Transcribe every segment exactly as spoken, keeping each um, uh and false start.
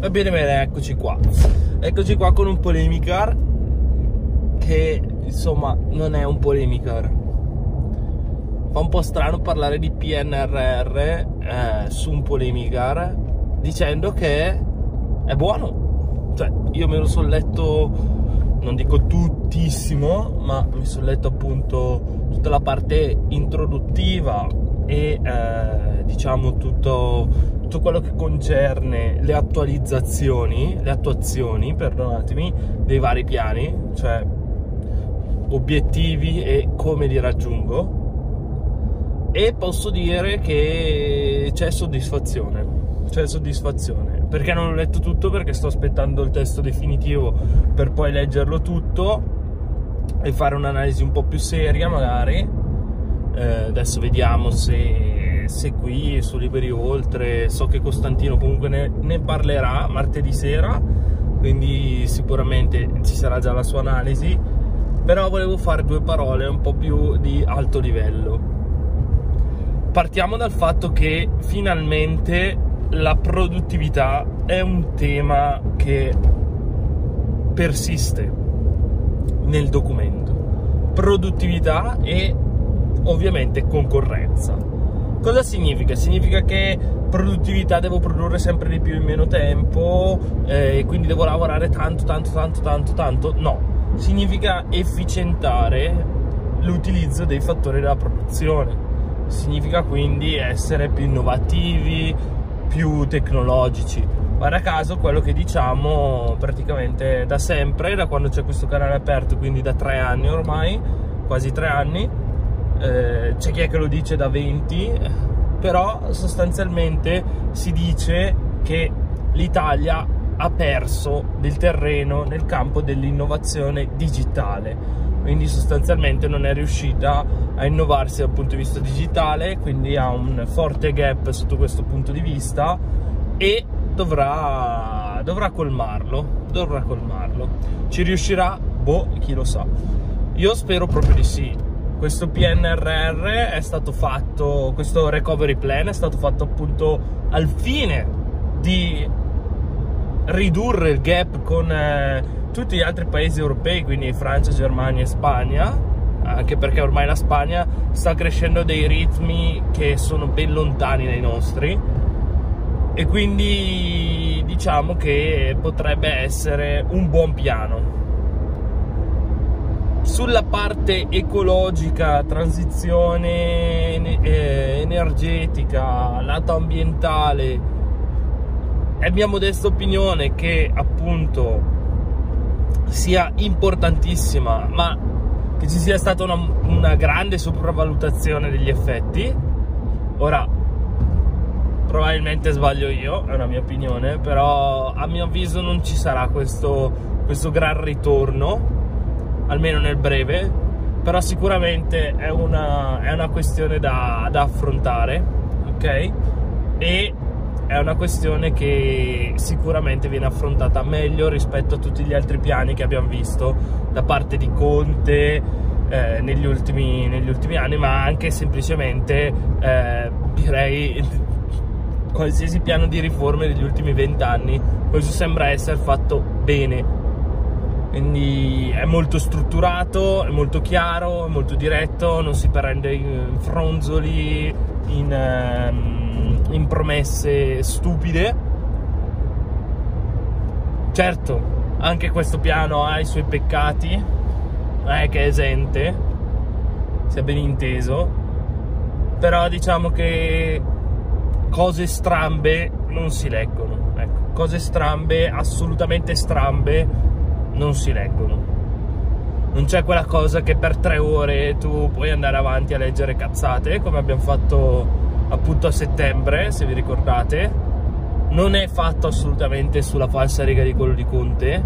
Ebbene bene, eccoci qua. Eccoci qua con un polemicar che insomma non è un polemicar. Fa un po' strano parlare di P N R R eh, su un polemicar dicendo che è buono. Cioè, io me lo sono letto, non dico tuttissimo, ma mi sono letto appunto tutta la parte introduttiva e eh, diciamo tutto, tutto quello che concerne le attualizzazioni, le attuazioni, perdonatemi, dei vari piani, cioè obiettivi e come li raggiungo, e posso dire che c'è soddisfazione, c'è soddisfazione, perché non ho letto tutto, perché sto aspettando il testo definitivo per poi leggerlo tutto e fare un'analisi un po' più seria magari. Eh, adesso vediamo se, se qui su Liberi Oltre, so che Costantino comunque ne, ne parlerà martedì sera, quindi sicuramente ci sarà già la sua analisi, però volevo fare due parole un po' più di alto livello. Partiamo dal fatto che finalmente la produttività è un tema che persiste nel documento. Produttività e ovviamente concorrenza. Cosa significa? Significa che produttività devo produrre sempre di più in meno tempo e eh, quindi devo lavorare tanto, tanto, tanto, tanto, tanto? No. Significa efficientare l'utilizzo dei fattori della produzione. Significa quindi essere più innovativi, più tecnologici. Guarda caso quello che diciamo praticamente da sempre, da quando c'è questo canale aperto, quindi da tre anni ormai, quasi tre anni, eh, c'è chi è che lo dice da venti, però sostanzialmente si dice che l'Italia ha perso del terreno nel campo dell'innovazione digitale. Quindi sostanzialmente non è riuscita a innovarsi dal punto di vista digitale, quindi ha un forte gap sotto questo punto di vista e dovrà, dovrà colmarlo, dovrà colmarlo. Ci riuscirà? Boh, chi lo sa. Io spero proprio di sì. Questo P N R R è stato fatto, questo recovery plan è stato fatto appunto al fine di ridurre il gap con... Eh, tutti gli altri paesi europei, quindi Francia, Germania e Spagna, anche perché ormai la Spagna sta crescendo a dei ritmi che sono ben lontani dai nostri, e quindi diciamo che potrebbe essere un buon piano. Sulla parte ecologica, transizione energetica, lato ambientale, è mia modesta opinione che appunto sia importantissima, ma che ci sia stata una, una grande sopravvalutazione degli effetti. Ora probabilmente sbaglio io, è una mia opinione, però a mio avviso non ci sarà questo, questo gran ritorno, almeno nel breve, però sicuramente è una, è una questione da, da affrontare, ok? E è una questione che sicuramente viene affrontata meglio rispetto a tutti gli altri piani che abbiamo visto da parte di Conte eh, negli, ultimi, negli ultimi anni, ma anche semplicemente eh, direi qualsiasi piano di riforme degli ultimi vent'anni. Questo sembra essere fatto bene, quindi è molto strutturato, è molto chiaro, è molto diretto, non si prende in fronzoli, in... Ehm, in promesse stupide. Certo, anche questo piano ha i suoi peccati, non è che è esente, sia ben inteso, però diciamo che cose strambe non si leggono, ecco, cose strambe, assolutamente strambe, non si leggono. Non c'è quella cosa che per tre ore tu puoi andare avanti a leggere cazzate, come abbiamo fatto appunto a settembre, se vi ricordate. Non è fatto assolutamente sulla falsa riga di quello di Conte,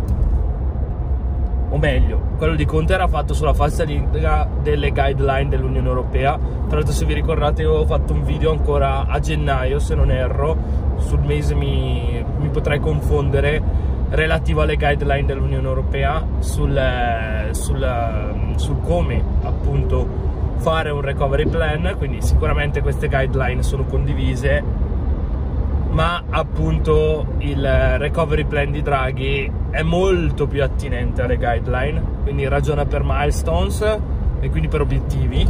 o meglio, quello di Conte era fatto sulla falsa riga delle guideline dell'Unione Europea. Tra l'altro, se vi ricordate, ho fatto un video ancora a gennaio, se non erro, sul mese mi, mi potrei confondere, relativo alle guideline dell'Unione Europea sul, sul, sul come appunto fare un recovery plan, quindi sicuramente queste guideline sono condivise, ma appunto il recovery plan di Draghi è molto più attinente alle guideline, quindi ragiona per milestones e quindi per obiettivi,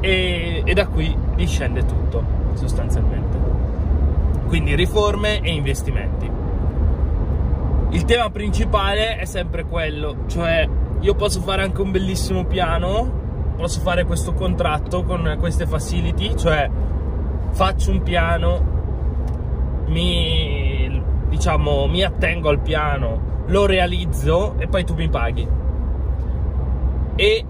e, e da qui discende tutto sostanzialmente, quindi riforme e investimenti. Il tema principale è sempre quello, cioè io posso fare anche un bellissimo piano, posso fare questo contratto con queste facility, cioè faccio un piano, mi diciamo mi attengo al piano, lo realizzo e poi tu mi paghi, e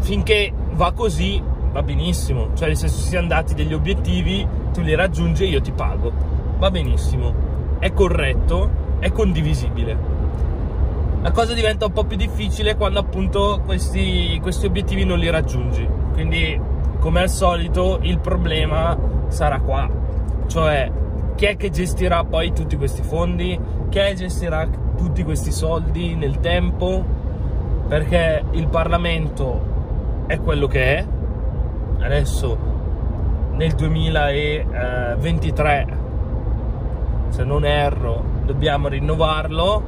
finché va così va benissimo, cioè nel senso, siamo dati degli obiettivi, tu li raggiungi e io ti pago, va benissimo, è corretto, è condivisibile. La cosa diventa un po' più difficile quando appunto questi, questi obiettivi non li raggiungi, quindi come al solito il problema sarà qua, cioè chi è che gestirà poi tutti questi fondi, chi è che gestirà tutti questi soldi nel tempo, perché il Parlamento è quello che è. Adesso nel duemilaventitré, se non erro, dobbiamo rinnovarlo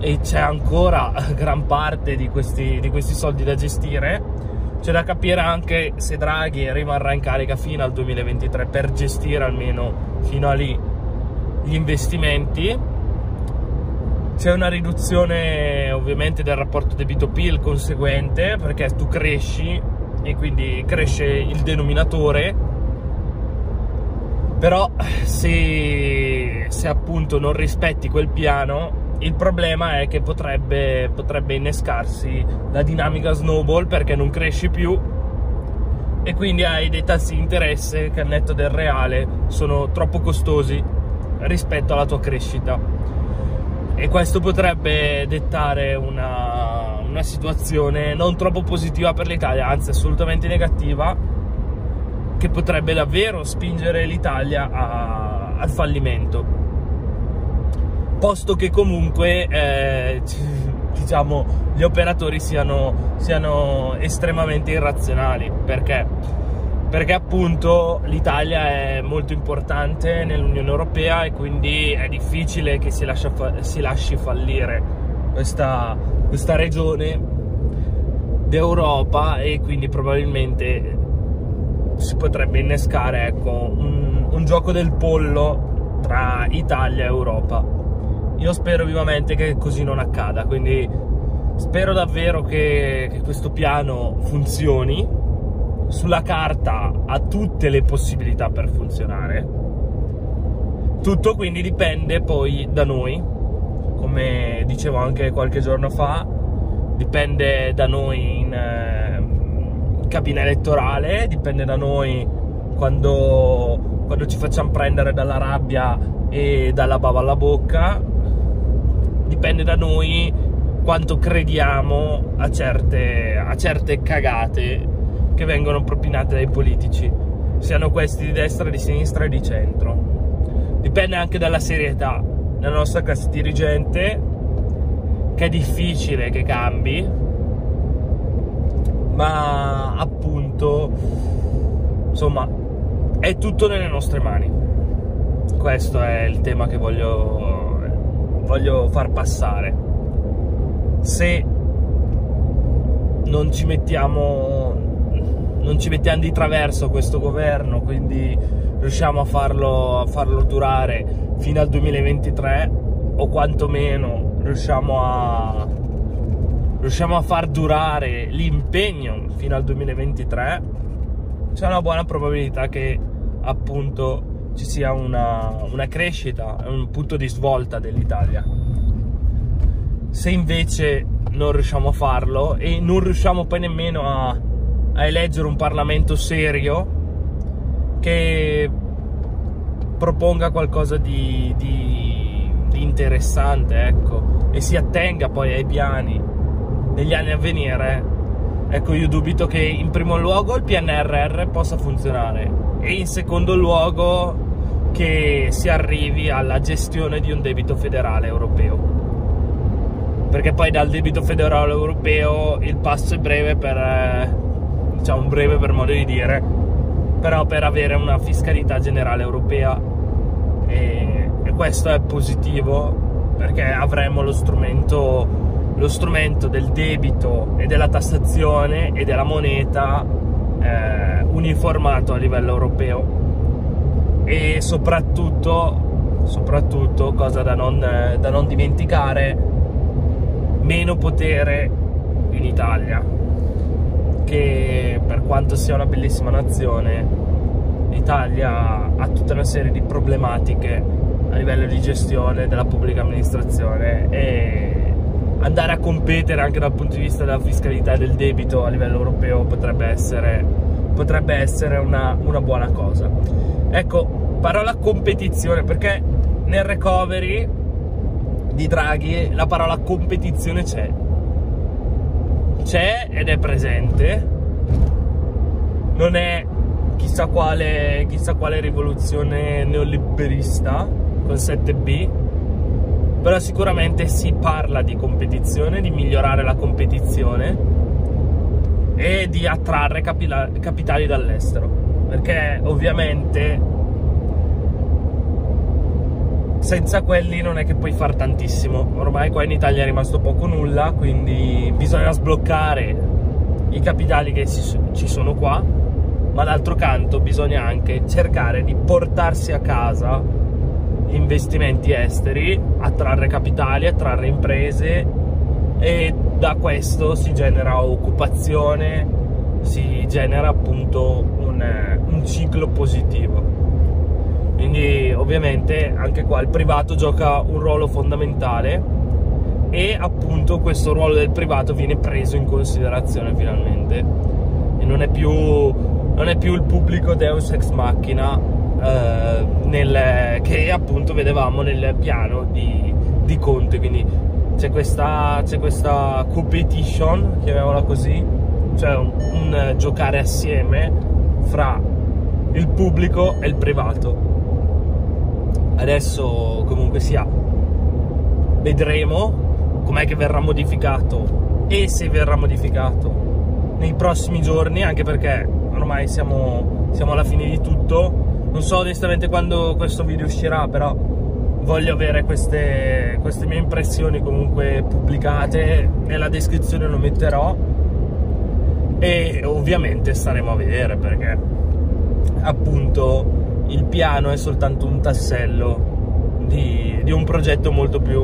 e c'è ancora gran parte di questi, di questi soldi da gestire. C'è da capire anche se Draghi rimarrà in carica fino al duemilaventitré per gestire almeno fino a lì gli investimenti. C'è una riduzione ovviamente del rapporto debito-P I L conseguente, perché tu cresci e quindi cresce il denominatore, però se, se appunto non rispetti quel piano, il problema è che potrebbe, potrebbe innescarsi la dinamica snowball, perché non cresci più e quindi hai dei tassi di interesse che al netto del reale sono troppo costosi rispetto alla tua crescita, e questo potrebbe dettare una, una situazione non troppo positiva per l'Italia, anzi assolutamente negativa, che potrebbe davvero spingere l'Italia a, al fallimento. Posto che comunque eh, diciamo gli operatori siano, siano estremamente irrazionali, perché? Perché appunto l'Italia è molto importante nell'Unione Europea e quindi è difficile che si, lascia, si lasci fallire questa, questa regione d'Europa, e quindi probabilmente si potrebbe innescare, ecco, un, un gioco del pollo tra Italia e Europa. Io spero vivamente che così non accada, quindi spero davvero che, che questo piano funzioni. Sulla carta ha tutte le possibilità per funzionare. Tutto quindi dipende poi da noi, come dicevo anche qualche giorno fa, dipende da noi in, eh, in cabina elettorale, dipende da noi quando, quando ci facciamo prendere dalla rabbia e dalla bava alla bocca. Dipende da noi quanto crediamo a certe, a certe cagate che vengono propinate dai politici, siano questi di destra, di sinistra e di centro. Dipende anche dalla serietà della nostra classe dirigente, che è difficile che cambi, ma appunto insomma è tutto nelle nostre mani. Questo è il tema che voglio voglio far passare. Se non ci mettiamo non ci mettiamo di traverso questo governo, quindi riusciamo a farlo, a farlo durare fino al duemilaventitré, o quantomeno riusciamo a riusciamo a far durare l'impegno fino al duemilaventitré, c'è una buona probabilità che appunto ci sia una, una crescita, un punto di svolta dell'Italia. Se invece non riusciamo a farlo e non riusciamo poi nemmeno a, a eleggere un Parlamento serio che proponga qualcosa di, di, di interessante, ecco, e si attenga poi ai piani negli anni a venire, ecco, io dubito che in primo luogo il P N R R possa funzionare, e in secondo luogo che si arrivi alla gestione di un debito federale europeo, perché poi dal debito federale europeo il passo è breve per, diciamo breve per modo di dire, però per avere una fiscalità generale europea e, e questo è positivo, perché avremo lo strumento, lo strumento del debito e della tassazione e della moneta eh, uniformato a livello europeo. E soprattutto, soprattutto cosa da non, da non dimenticare, meno potere in Italia, che per quanto sia una bellissima nazione, l'Italia ha tutta una serie di problematiche a livello di gestione della pubblica amministrazione, e andare a competere anche dal punto di vista della fiscalità e del debito a livello europeo potrebbe essere, potrebbe essere una, una buona cosa. Ecco, parola competizione, perché nel recovery di Draghi la parola competizione c'è, c'è ed è presente, non è chissà quale, chissà quale rivoluzione neoliberista con sette B, però sicuramente si parla di competizione, di migliorare la competizione e di attrarre capitali dall'estero, perché ovviamente senza quelli non è che puoi far tantissimo. Ormai qua in Italia è rimasto poco nulla, quindi bisogna sbloccare i capitali che ci sono qua, ma d'altro canto bisogna anche cercare di portarsi a casa investimenti esteri, attrarre capitali, attrarre imprese, e da questo si genera occupazione, si genera appunto un, un ciclo positivo. Quindi ovviamente anche qua il privato gioca un ruolo fondamentale, e appunto questo ruolo del privato viene preso in considerazione finalmente, e non è più, non è più il pubblico deus ex machina Eh, nel, che appunto vedevamo nel piano di, di Conte. Quindi c'è questa, c'è questa competition, chiamiamola così, cioè un, un giocare assieme fra il pubblico e il privato. Adesso comunque sia vedremo com'è che verrà modificato, e se verrà modificato nei prossimi giorni, anche perché ormai siamo, siamo alla fine di tutto. Non so onestamente quando questo video uscirà, però voglio avere queste, queste mie impressioni comunque pubblicate. Nella descrizione lo metterò, e ovviamente staremo a vedere, perché appunto il piano è soltanto un tassello di, di un progetto molto più,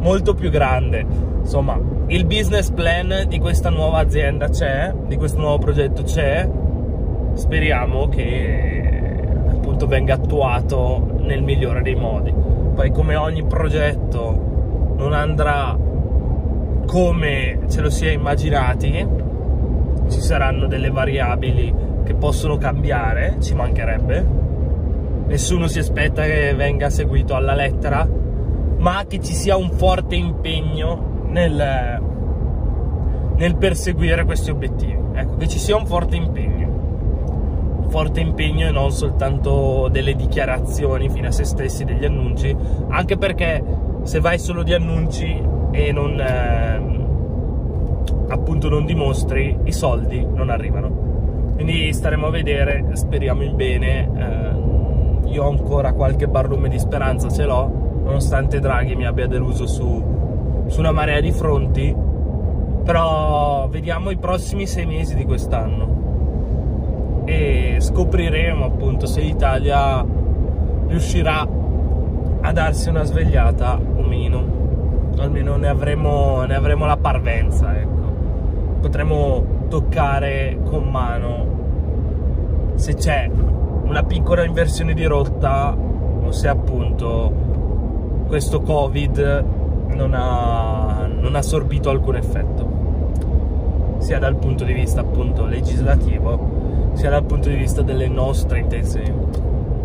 molto più grande. Insomma, il business plan di questa nuova azienda c'è, di questo nuovo progetto c'è, speriamo che appunto venga attuato nel migliore dei modi. Poi, come ogni progetto, non andrà come ce lo si è immaginati, ci saranno delle variabili che possono cambiare, ci mancherebbe, nessuno si aspetta che venga seguito alla lettera, ma che ci sia un forte impegno nel, nel perseguire questi obiettivi. Ecco, che ci sia un forte impegno forte impegno e non soltanto delle dichiarazioni fino a se stessi, degli annunci, anche perché se vai solo di annunci e non eh, appunto non dimostri, i soldi non arrivano. Quindi staremo a vedere, speriamo in bene. Eh, io ancora qualche barlume di speranza ce l'ho, nonostante Draghi mi abbia deluso su, su una marea di fronti, però vediamo i prossimi sei mesi di quest'anno e scopriremo appunto se l'Italia riuscirà a darsi una svegliata o meno. Almeno ne avremo, ne avremo la parvenza, ecco. Potremo toccare con mano se c'è una piccola inversione di rotta o se appunto questo Covid non ha, non ha sorbito alcun effetto, sia dal punto di vista appunto legislativo, sia dal punto di vista delle nostre intenzioni di voto.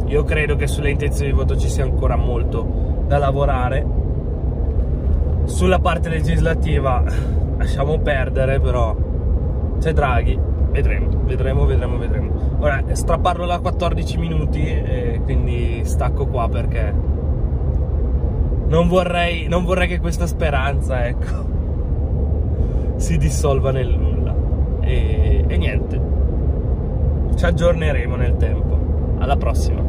Io credo che sulle intenzioni di voto ci sia ancora molto da lavorare. Sulla parte legislativa lasciamo perdere, però c'è Draghi, vedremo, vedremo, vedremo, vedremo. Ora strapparlo da quattordici minuti, e quindi stacco qua, perché non vorrei, non vorrei che questa speranza, ecco, si dissolva nel nulla. E, e niente, ci aggiorneremo nel tempo. Alla prossima.